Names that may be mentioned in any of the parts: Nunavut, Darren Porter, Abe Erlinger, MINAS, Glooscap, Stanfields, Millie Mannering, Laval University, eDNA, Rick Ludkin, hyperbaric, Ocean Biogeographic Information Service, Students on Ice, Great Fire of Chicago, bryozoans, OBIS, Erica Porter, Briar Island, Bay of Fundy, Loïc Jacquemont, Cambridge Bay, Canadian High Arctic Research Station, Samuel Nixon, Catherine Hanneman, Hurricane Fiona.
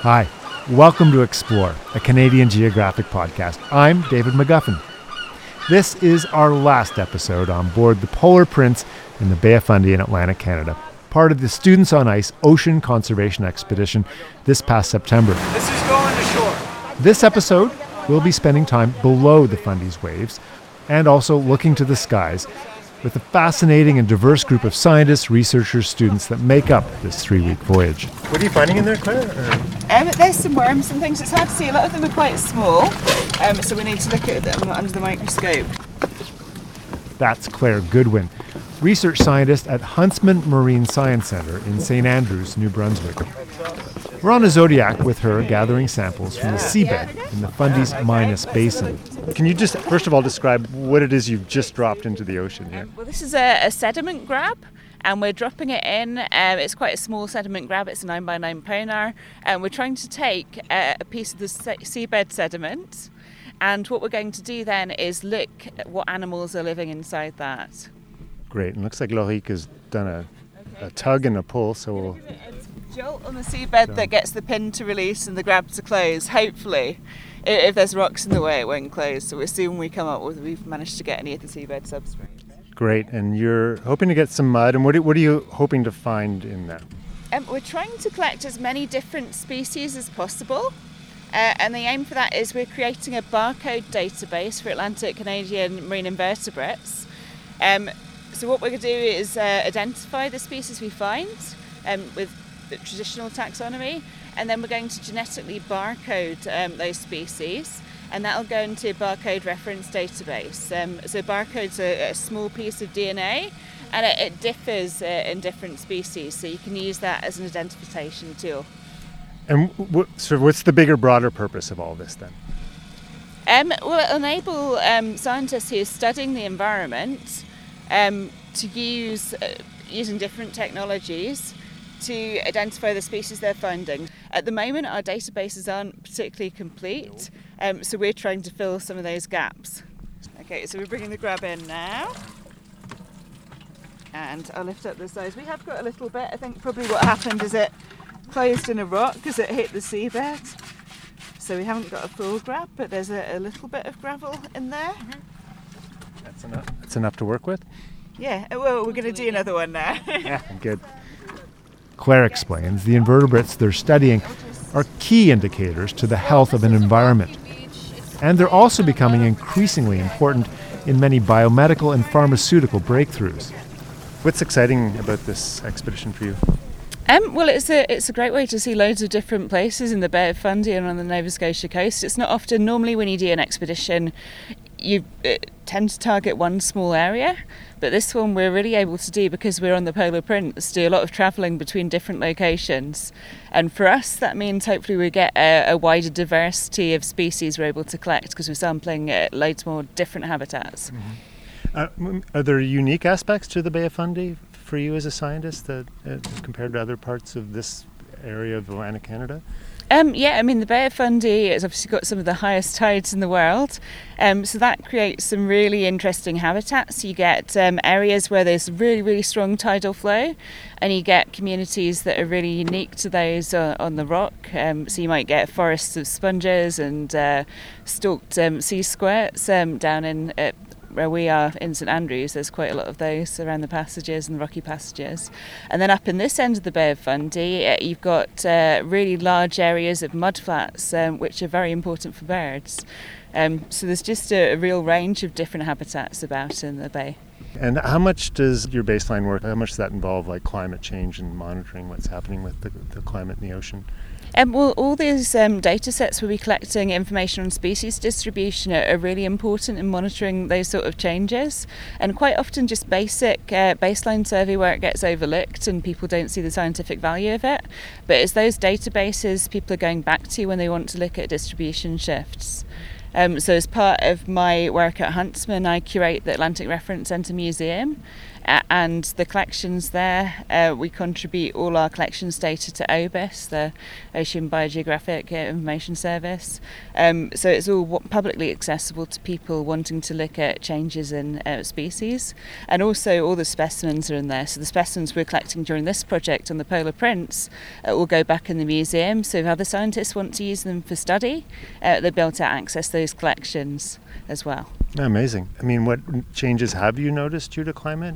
Hi, welcome to Explore, a Canadian Geographic podcast. I'm David McGuffin. This is our last episode on board the Polar Prince in the Bay of Fundy in Atlantic Canada, part of the Students on Ice Ocean Conservation Expedition this past September. This is going to shore. This episode, we'll be spending time below the Fundy's waves and also looking to the skies with a fascinating and diverse group of scientists, researchers, students that make up this three-week voyage. What are you finding in there, Claire? There's some worms and things. It's hard to see. A lot of them are quite small, so we need to look at them under the microscope. That's Claire Goodwin, research scientist at Huntsman Marine Science Centre in St. Andrews, New Brunswick. We're on a Zodiac with her, gathering samples from the seabed in the Fundy's Minas Basin. Can you just, first of all, describe what it is you've just dropped into the ocean here? Well, this is a sediment grab, and we're dropping it in. It's quite a small sediment grab. It's a 9x9 sonar, and we're trying to take a piece of the seabed sediment. And what we're going to do then is look at what animals are living inside that. Great, and looks like Loïc has done a tug and a pull, so we'll... jolt on the seabed that gets the pin to release and the grab to close, hopefully. If there's rocks in the way, it won't close, so we assume we come up with we've managed to get any of the seabed substrate. Great, and you're hoping to get some mud, and what are you hoping to find in there? We're trying to collect as many different species as possible, and the aim for that is we're creating a barcode database for Atlantic Canadian marine invertebrates. So what we're going to do is identify the species we find with the traditional taxonomy, and then we're going to genetically barcode those species, and that'll go into a barcode reference database. So barcode's a small piece of DNA, and it differs in different species, so you can use that as an identification tool. And so what's the bigger, broader purpose of all this then? Well, it'll enable scientists who are studying the environment to use using different technologies to identify the species they're finding. At the moment, our databases aren't particularly complete, so we're trying to fill some of those gaps. Okay, so we're bringing the grab in now. And I'll lift up the size. We have got a little bit. I think probably what happened is it closed in a rock because it hit the seabed. So we haven't got a full grab, but there's a little bit of gravel in there. Mm-hmm. That's enough. That's enough to work with? Yeah, well, we're going to do another one now. Yeah, good. Claire explains the invertebrates they're studying are key indicators to the health of an environment. And they're also becoming increasingly important in many biomedical and pharmaceutical breakthroughs. What's exciting about this expedition for you? Well, it's a great way to see loads of different places in the Bay of Fundy and on the Nova Scotia coast. It's not often, normally when you do an expedition, you tend to target one small area, but this one we're really able to do because we're on the Polar Prince, do a lot of travelling between different locations. And for us, that means hopefully we get a wider diversity of species we're able to collect because we're sampling loads more different habitats. Mm-hmm. Are there unique aspects to the Bay of Fundy for you as a scientist that compared to other parts of this area of Atlantic Canada? Yeah, I mean, the Bay of Fundy has obviously got some of the highest tides in the world, so that creates some really interesting habitats. You get areas where there's really, really strong tidal flow, and you get communities that are really unique to those on the rock. So you might get forests of sponges and stalked sea squirts down in where we are in St. Andrews. There's quite a lot of those around the passages and the rocky passages. And then up in this end of the Bay of Fundy, you've got really large areas of mudflats, which are very important for birds. So there's just a real range of different habitats about in the bay. And how much does your baseline work, how much does that involve like climate change and monitoring what's happening with the climate in the ocean? Well, all these data sets we'll be collecting information on species distribution are really important in monitoring those sort of changes, and quite often just basic baseline survey work gets overlooked and people don't see the scientific value of it, but it's those databases people are going back to when they want to look at distribution shifts. So as part of my work at Huntsman, I curate the Atlantic Reference Centre Museum and the collections there. We contribute all our collections data to OBIS, the Ocean Biogeographic Information Service. So it's all publicly accessible to people wanting to look at changes in species. And also all the specimens are in there. So the specimens we're collecting during this project on the Polar Prince will go back in the museum. So if other scientists want to use them for study, they'll be able to access those collections as well. Amazing. I mean, what changes have you noticed due to climate?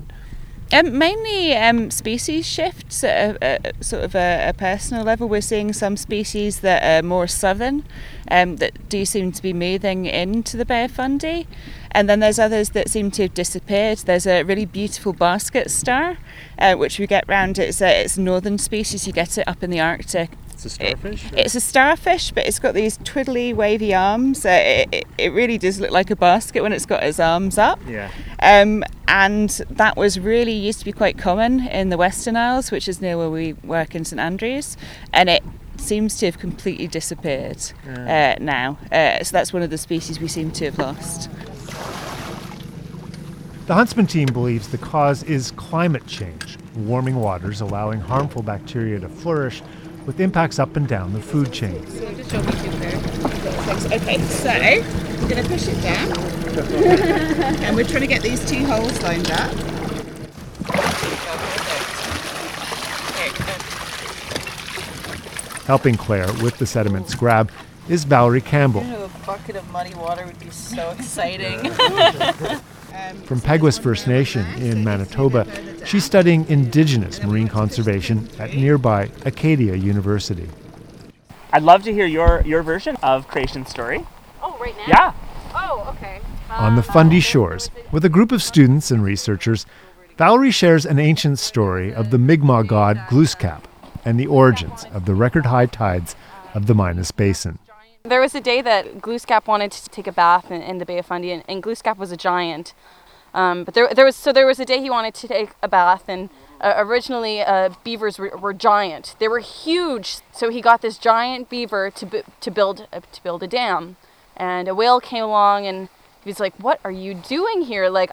Mainly species shifts at a personal level. We're seeing some species that are more southern that do seem to be moving into the Bay of Fundy. And then there's others that seem to have disappeared. There's a really beautiful basket star, which we get round. It's a northern species. You get it up in the Arctic. It's a starfish? It's a starfish, but it's got these twiddly, wavy arms. It really does look like a basket when it's got its arms up. Yeah. And that was really used to be quite common in the Western Isles, which is near where we work in St. Andrews. And it seems to have completely disappeared now. So that's one of the species we seem to have lost. The Huntsman team believes the cause is climate change, warming waters allowing harmful bacteria to flourish with impacts up and down the food chain. Okay, so we're going to push it down and we're trying to get these two holes lined up. Helping Claire with the sediment scrab is Valerie Campbell. A bucket of muddy water would be so exciting. From Pegwis First Nation in Manitoba, she's studying indigenous marine conservation at nearby Acadia University. I'd love to hear your version of creation story. Oh, right now? Yeah. Oh, okay. On the Fundy shores, with a group of students and researchers, Valerie shares an ancient story of the Mi'kmaq god Glooscap and the origins of the record high tides of the Minas Basin. There was a day that Glooscap wanted to take a bath in the Bay of Fundy, and Glooscap was a giant. But there was a day he wanted to take a bath, and originally beavers were giant. They were huge, so he got this giant beaver to build a dam. And a whale came along, and he was like, "What are you doing here? Like,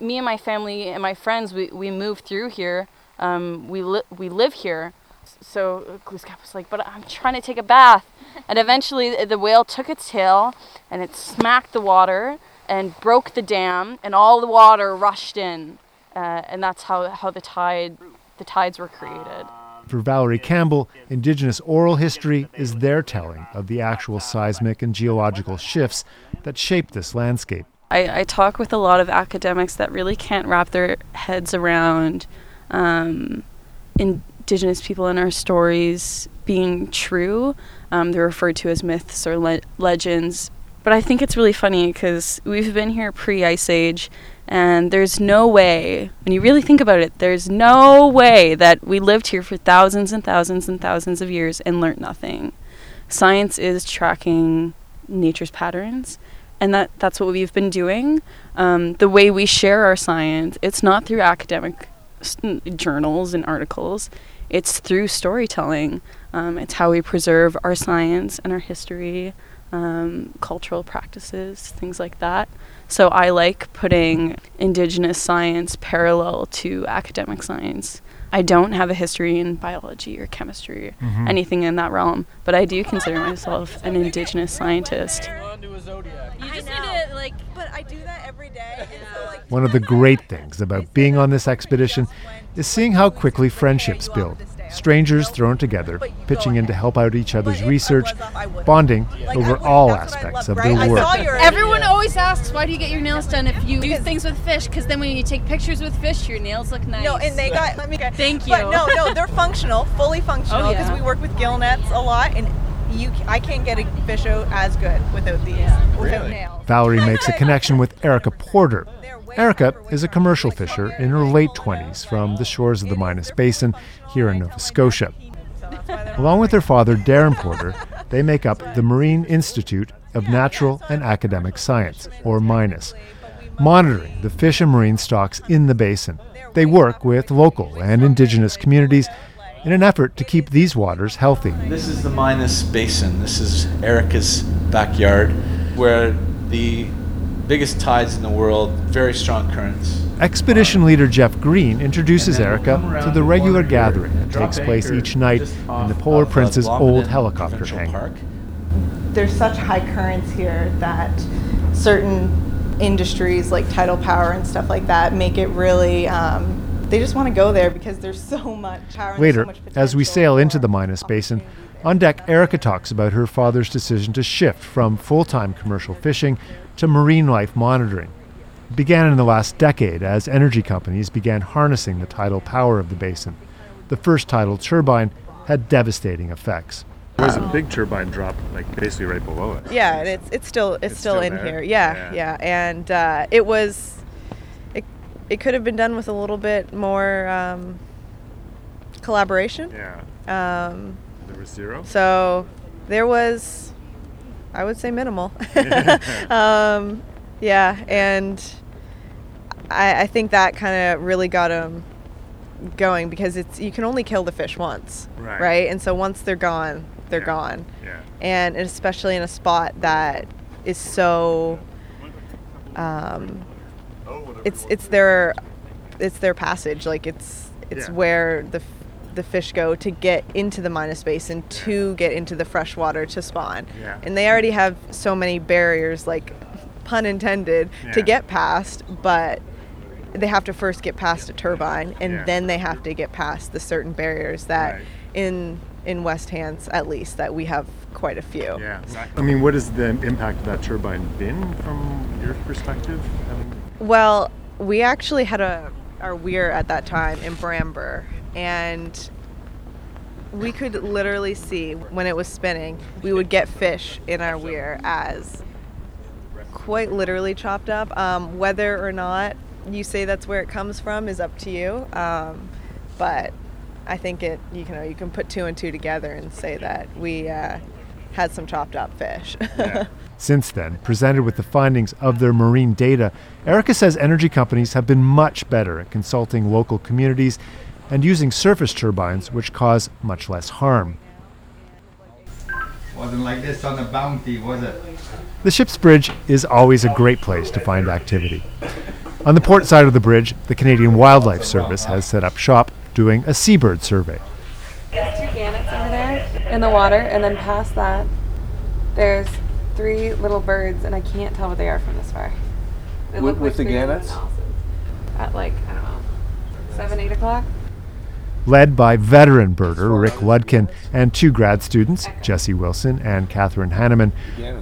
me and my family and my friends, we moved through here. We live here." So Glooscap was like, "But I'm trying to take a bath." And eventually the whale took its tail and it smacked the water and broke the dam, and all the water rushed in. And that's how the tides were created. For Valerie Campbell, Indigenous oral history is their telling of the actual seismic and geological shifts that shaped this landscape. I talk with a lot of academics that really can't wrap their heads around Indigenous people and our stories being true. They're referred to as myths or legends. But I think it's really funny because we've been here pre-Ice Age, and there's no way, when you really think about it, there's no way that we lived here for thousands and thousands and thousands of years and learned nothing. Science is tracking nature's patterns, and that's what we've been doing. The way we share our science, it's not through academic journals and articles. It's through storytelling. It's how we preserve our science and our history, cultural practices, things like that. So I like putting Indigenous science parallel to academic science. I don't have a history in biology or chemistry, anything in that realm, but I do consider myself an Indigenous scientist. One of the great things about being on this expedition is seeing how quickly friendships build. Strangers thrown together, pitching in to help out each other's research, bonding over all aspects of their work. Everyone always asks, why do you get your nails done if you do things with fish? Because then when you take pictures with fish, your nails look nice. No, and they got... Thank you. But no, they're functional, fully functional, because we work with gill nets a lot, and I can't get a fish out as good without these, without nails. Valerie makes a connection with Erica Porter. Erica is a commercial fisher in her late 20s from the shores of the Minas Basin here in Nova Scotia. Along with her father, Darren Porter, they make up the Marine Institute of Natural and Academic Science, or MINAS, monitoring the fish and marine stocks in the basin. They work with local and Indigenous communities in an effort to keep these waters healthy. This is the Minas Basin. This is Erica's backyard. where the biggest tides in the world, very strong currents. Expedition leader Jeff Green introduces Erica to the regular gathering that takes place each night in the Polar Prince's old helicopter hangar. There's such high currents here that certain industries like tidal power and stuff like that make it really, they just want to go there because there's so much power. Later, as we sail into the Minas Basin, on deck, Erica talks about her father's decision to shift from full-time commercial fishing to marine life monitoring. It began in the last decade as energy companies began harnessing the tidal power of the basin. The first tidal turbine had devastating effects. There was a big turbine drop, like basically right below it. Yeah, and it's still in there. Here. Yeah. And it could have been done with a little bit more collaboration. Yeah. Zero. So there was, I would say, minimal. And I think that kind of really got them going, because you can only kill the fish once, right? And so once they're gone, they're gone. Yeah. And especially in a spot that is so, it's their passage. Like it's where the fish go to get into the Minas Basin, to get into the fresh water to spawn. Yeah. And they already have so many barriers, like pun intended, to get past, but they have to first get past a turbine, and then they have to get past the certain barriers that in West Hants, at least, that we have quite a few. Yeah. I mean, what has the impact of that turbine been from your perspective? Well, we actually had our weir at that time in Bramber, and we could literally see when it was spinning, we would get fish in our weir as quite literally chopped up. Whether or not you say that's where it comes from is up to you, but I think you can put two and two together and say that we had some chopped up fish. Since then, presented with the findings of their marine data, Erica says energy companies have been much better at consulting local communities and using surface turbines, which cause much less harm. Wasn't like this on the Bounty, was it? The ship's bridge is always a great place to find activity. On the port side of the bridge, the Canadian Wildlife Service has set up shop doing a seabird survey. There's two gannets over there in the water, and then past that, there's three little birds, and I can't tell what they are from this far. With the gannets? At 7, 8 o'clock? Led by veteran birder Rick Ludkin and two grad students, Jesse Wilson and Catherine Hanneman,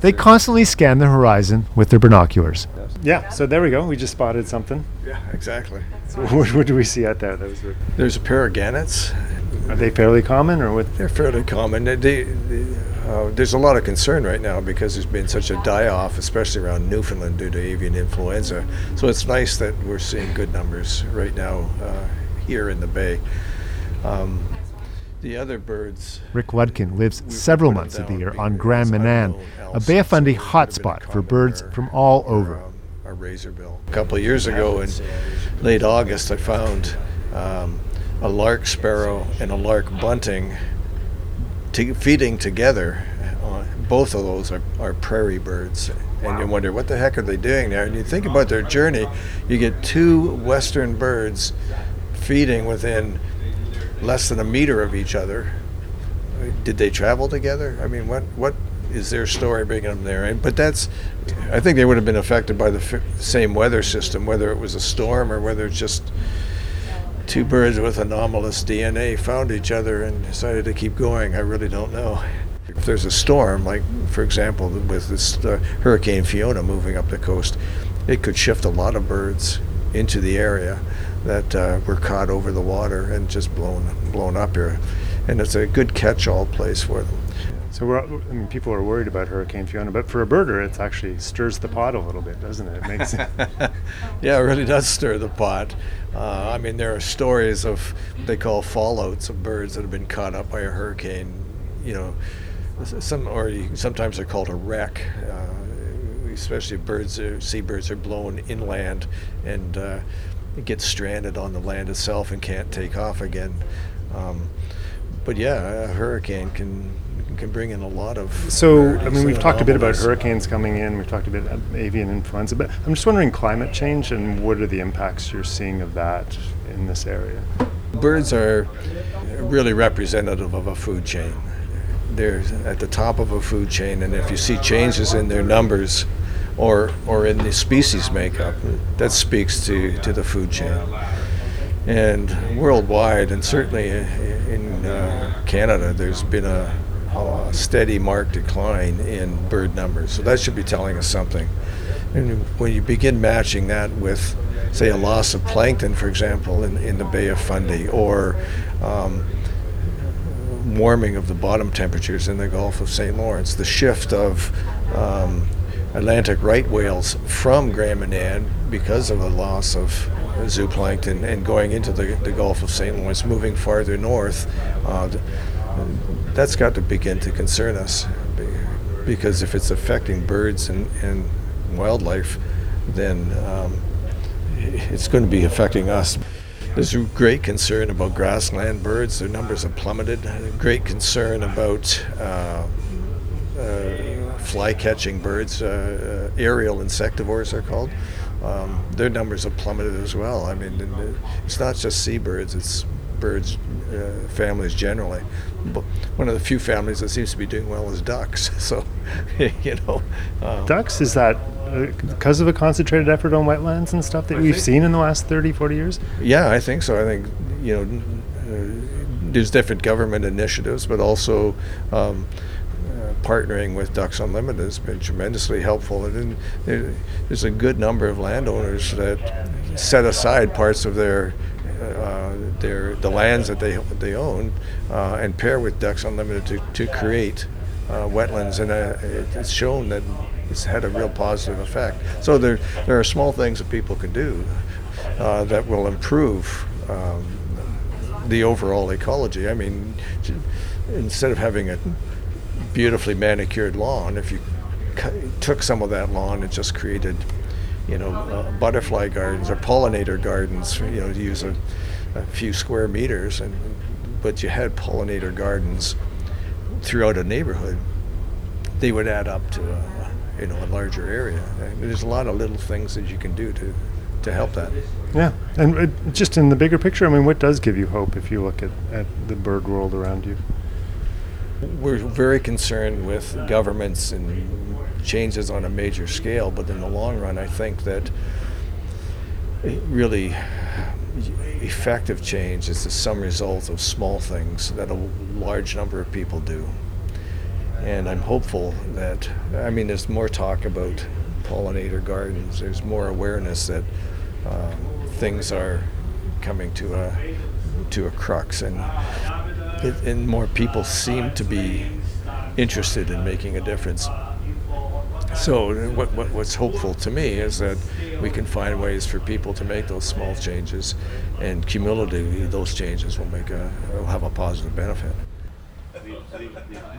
they constantly scan the horizon with their binoculars. Yeah, so there we go. We just spotted something. Yeah, exactly. So what do we see out there? There's a pair of gannets. Are they fairly common, or what? They're fairly common. There's a lot of concern right now because there's been such a die-off, especially around Newfoundland due to avian influenza. So it's nice that we're seeing good numbers right now here in the bay. The other birds. Rick Ludkin lives several months of the year on Grand Manan, a Bay of Fundy hotspot for birds from all over. A razorbill. A couple of years ago in late August, I found a lark sparrow and a lark bunting feeding together. Both of those are prairie birds. And you wonder, what the heck are they doing there? And you think about their journey, you get two western birds feeding within less than a meter of each other. Did they travel together? I mean, what is their story bringing them there? But I think they would have been affected by the same weather system, whether it was a storm or whether it's just two birds with anomalous DNA found each other and decided to keep going. I really don't know. If there's a storm, like for example with this Hurricane Fiona moving up the coast, it could shift a lot of birds into the area that were caught over the water and just blown up here, and it's a good catch-all place for them. So people are worried about Hurricane Fiona, but for a birder, it actually stirs the pot a little bit, doesn't it? It makes it. Yeah, it really does stir the pot. There are stories of what they call fallouts of birds that have been caught up by a hurricane. Sometimes they're called a wreck. Especially seabirds are blown inland and get stranded on the land itself and can't take off again. But a hurricane can can bring in a lot of... So, I mean, we've talked a bit about hurricanes coming in, we've talked a bit about avian influenza, but I'm just wondering climate change and what are the impacts you're seeing of that in this area? Birds are really representative of a food chain. They're at the top of a food chain, and if you see changes in their numbers or in the species makeup, that speaks to the food chain. And worldwide, and certainly in Canada, there's been a steady, marked decline in bird numbers. So that should be telling us something. And when you begin matching that with, say, a loss of plankton, for example, in the Bay of Fundy, or warming of the bottom temperatures in the Gulf of St. Lawrence, the shift of Atlantic right whales from Grand Manan because of a loss of zooplankton and going into the Gulf of St. Lawrence, moving farther north, that's got to begin to concern us, because if it's affecting birds and wildlife, then it's going to be affecting us. There's great concern about grassland birds. Their numbers have plummeted. Great concern about fly-catching birds, aerial insectivores are called. Their numbers have plummeted as well. I mean, it's not just seabirds, it's birds, families generally. But one of the few families that seems to be doing well is ducks. So, you know. Ducks, is that because of a concentrated effort on wetlands and stuff that we've seen in the last 30, 40 years? Yeah, I think so. I think, you know, there's different government initiatives, but also partnering with Ducks Unlimited has been tremendously helpful, and there's a good number of landowners that set aside parts of the lands that they own and pair with Ducks Unlimited to create wetlands, and it's shown that it's had a real positive effect. So there are small things that people can do that will improve the overall ecology. I mean, instead of having a beautifully manicured lawn, if you took some of that lawn and just created, you know, butterfly gardens or pollinator gardens, you know, to use a few square meters, but you had pollinator gardens throughout a neighborhood, they would add up to a larger area. And there's a lot of little things that you can do to help that. Yeah, and just in the bigger picture, I mean, what does give you hope if you look at the bird world around you? We're very concerned with governments and changes on a major scale, but in the long run, I think that really effective change is the sum result of small things that a large number of people do. And I'm hopeful that, I mean, there's more talk about pollinator gardens, there's more awareness that things are coming to a crux, and more people seem to be interested in making a difference. So what's hopeful to me is that we can find ways for people to make those small changes, and cumulatively those changes will have a positive benefit.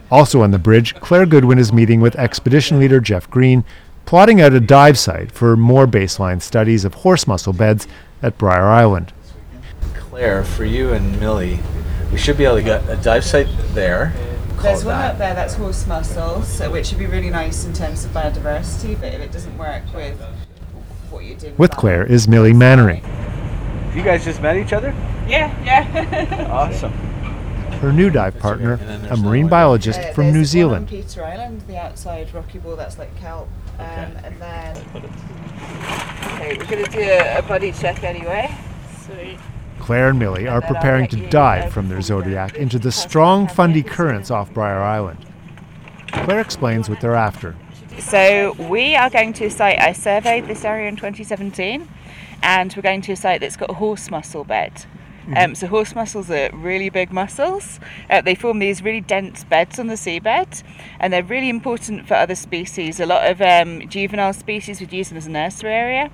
Also on the bridge, Claire Goodwin is meeting with expedition leader Jeff Green, plotting out a dive site for more baseline studies of horse mussel beds at Briar Island. Claire, for you and Millie, we should be able to get a dive site there. There's one out there that's horse mussel, so which would be really nice in terms of biodiversity, but if it doesn't work with what you did... With Claire is Millie Mannering. You guys just met each other? Yeah. Awesome. Her new dive partner, a marine biologist from New Zealand. On Peter Island, the outside rocky wall that's like kelp, and then... Okay, we're going to do a body check anyway. Sweet. Claire and Millie are preparing to dive from their Zodiac into the strong Fundy currents off Briar Island. Claire explains what they're after. So we are going to a site, I surveyed this area in 2017, and we're going to a site that's got a horse mussel bed. So horse mussels are really big mussels. They form these really dense beds on the seabed, and they're really important for other species. A lot of juvenile species would use them as a nursery area.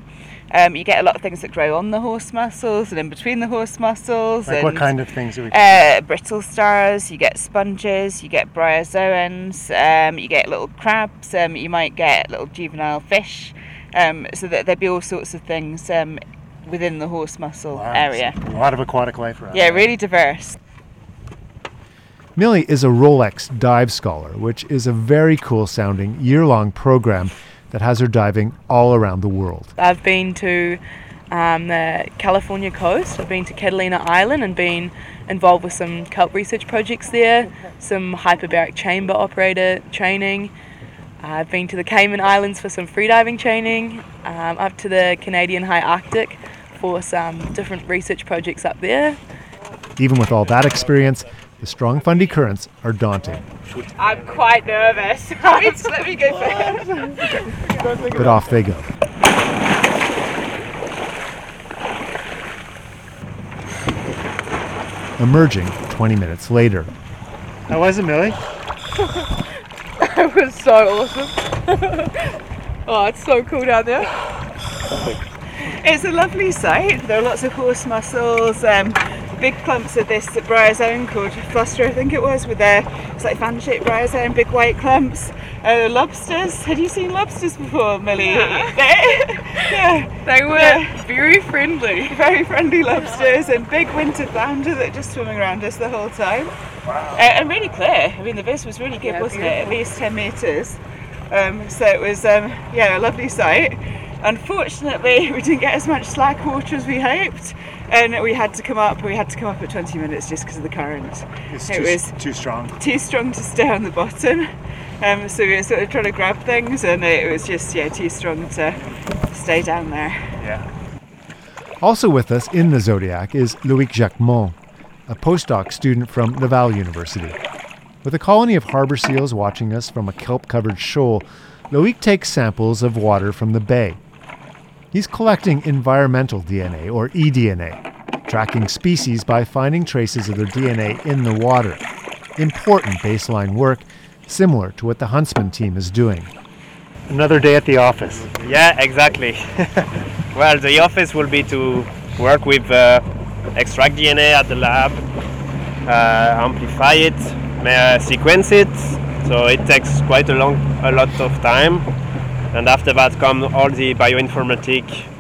You get a lot of things that grow on the horse mussels and in between the horse mussels. Like, and what kind of things are we talking about? Brittle stars, you get sponges, you get bryozoans, you get little crabs, you might get little juvenile fish. So that there'd be all sorts of things within the horse mussel area. A lot of aquatic life around. Yeah, really diverse. Millie is a Rolex dive scholar, which is a very cool-sounding year-long program that has her diving all around the world. I've been to the California coast. I've been to Catalina Island and been involved with some kelp research projects there, some hyperbaric chamber operator training. I've been to the Cayman Islands for some freediving training, up to the Canadian High Arctic for some different research projects up there. Even with all that experience, the strong Fundy currents are daunting. I'm quite nervous. Let me go first. But off they go. Emerging 20 minutes later. How was it, Millie? It was so awesome. Oh, it's so cool down there. It's a lovely sight. There are lots of horse mussels, big clumps of this briar zone called Fluster, I think it was, with their, it's like fan-shaped briar zone, big white clumps. Lobsters. Had you seen lobsters before, Millie? Yeah. They were very friendly. Very friendly lobsters, and big winter flounder that just swimming around us the whole time. Wow. And really clear. I mean, the base was really good, wasn't it? At least 10 metres. So it was, a lovely sight. Unfortunately, we didn't get as much slack water as we hoped, and we had to come up at 20 minutes just because of the current. It was too strong. Too strong to stay on the bottom. So we were sort of trying to grab things, and it was just too strong to stay down there. Yeah. Also with us in the Zodiac is Loïc Jacquemont, a postdoc student from Laval University. With a colony of harbour seals watching us from a kelp-covered shoal, Loïc takes samples of water from the bay. He's collecting environmental DNA, or eDNA, tracking species by finding traces of their DNA in the water. Important baseline work, similar to what the Huntsman team is doing. Another day at the office. Yeah, exactly. Well, the office will be to work with extract DNA at the lab, amplify it, sequence it. So it takes quite a lot of time. And after that come all the bioinformatic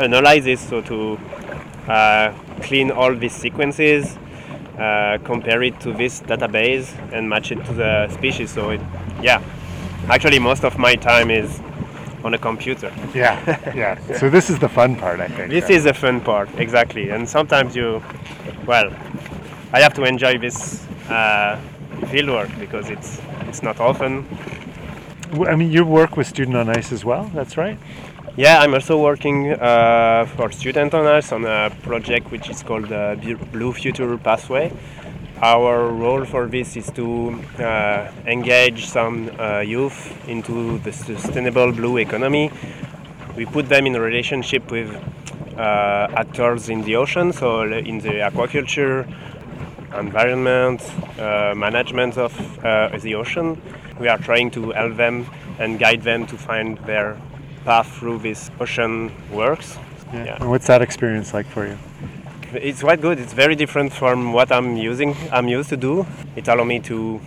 analysis, so to clean all these sequences, compare it to this database and match it to the species. So actually most of my time is on a computer. Yeah. So this is the fun part, I think. This is the fun part, exactly. And sometimes I have to enjoy this field work because it's not often. I mean, you work with Student on Ice as well, that's right? Yeah, I'm also working for Student on Ice on a project which is called the Blue Future Pathway. Our role for this is to engage some youth into the sustainable blue economy. We put them in a relationship with actors in the ocean, so in the aquaculture, environment, management of the ocean. We are trying to help them and guide them to find their path through this ocean works. Yeah. And what's that experience like for you? It's quite good. It's very different from what I'm used to do. It allowed me to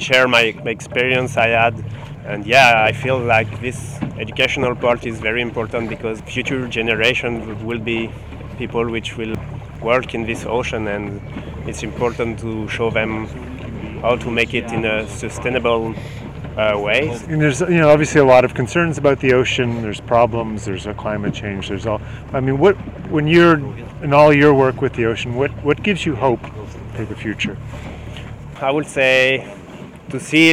share my experience I had. And I feel like this educational part is very important because future generations will be people which will work in this ocean, and it's important to show them how to make it in a sustainable way. And there's obviously a lot of concerns about the ocean. There's problems. There's climate change. There's all. When you're in all your work with the ocean, what gives you hope for the future? I would say to see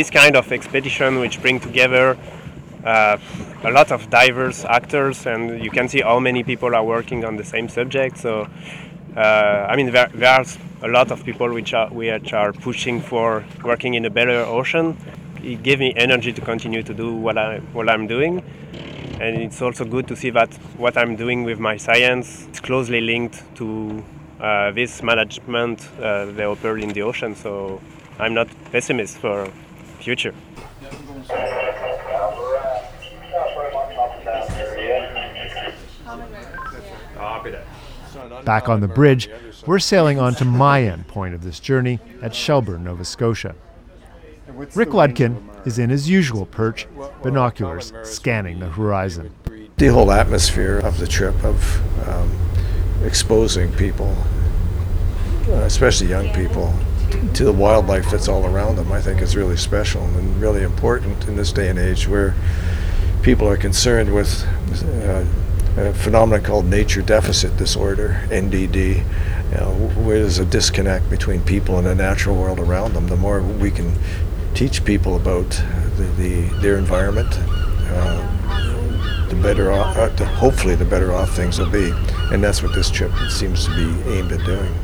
this kind of expedition, which bring together a lot of diverse actors, and you can see how many people are working on the same subject. So. There are a lot of people which are pushing for working in a better ocean. It gave me energy to continue to do what I'm doing, and it's also good to see that what I'm doing with my science is closely linked to this management they operate in the ocean. So I'm not pessimist for future. Back on the bridge, we're sailing on to my end point of this journey at Shelburne, Nova Scotia. Rick Ludkin is in his usual perch, binoculars scanning the horizon. The whole atmosphere of the trip, of exposing people, especially young people, to the wildlife that's all around them, I think is really special and really important in this day and age where people are concerned with a phenomenon called nature deficit disorder, NDD, where there's a disconnect between people and the natural world around them. The more we can teach people about their environment, hopefully the better off things will be. And that's what this trip seems to be aimed at doing.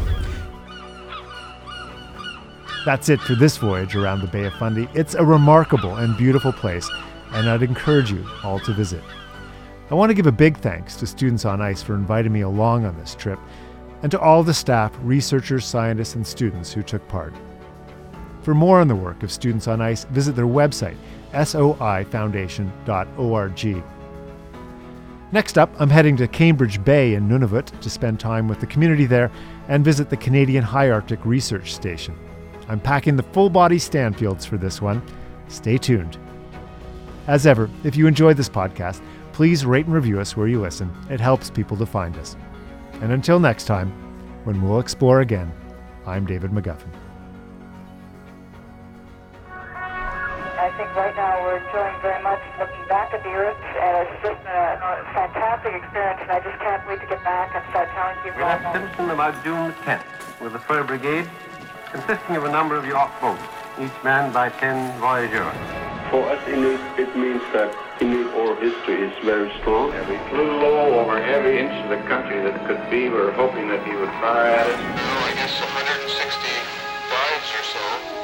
That's it for this voyage around the Bay of Fundy. It's a remarkable and beautiful place, and I'd encourage you all to visit. I want to give a big thanks to Students on Ice for inviting me along on this trip, and to all the staff, researchers, scientists, and students who took part. For more on the work of Students on Ice, visit their website, soifoundation.org. Next up, I'm heading to Cambridge Bay in Nunavut to spend time with the community there and visit the Canadian High Arctic Research Station. I'm packing the full-body Stanfields for this one. Stay tuned. As ever, if you enjoyed this podcast, please rate and review us where you listen. It helps people to find us. And until next time, when we'll explore again, I'm David McGuffin. I think right now we're enjoying very much looking back at the Earth, and it's just a fantastic experience, and I just can't wait to get back and start telling people. We left Simpson about June 10th with the Fur Brigade, consisting of a number of yacht boats, each manned by 10 voyageurs. For us Inuit, it means that Inuit oral history is very strong. And we flew low over every inch of the country that could be. We were hoping that he would fire at us. I guess 160 lives or so.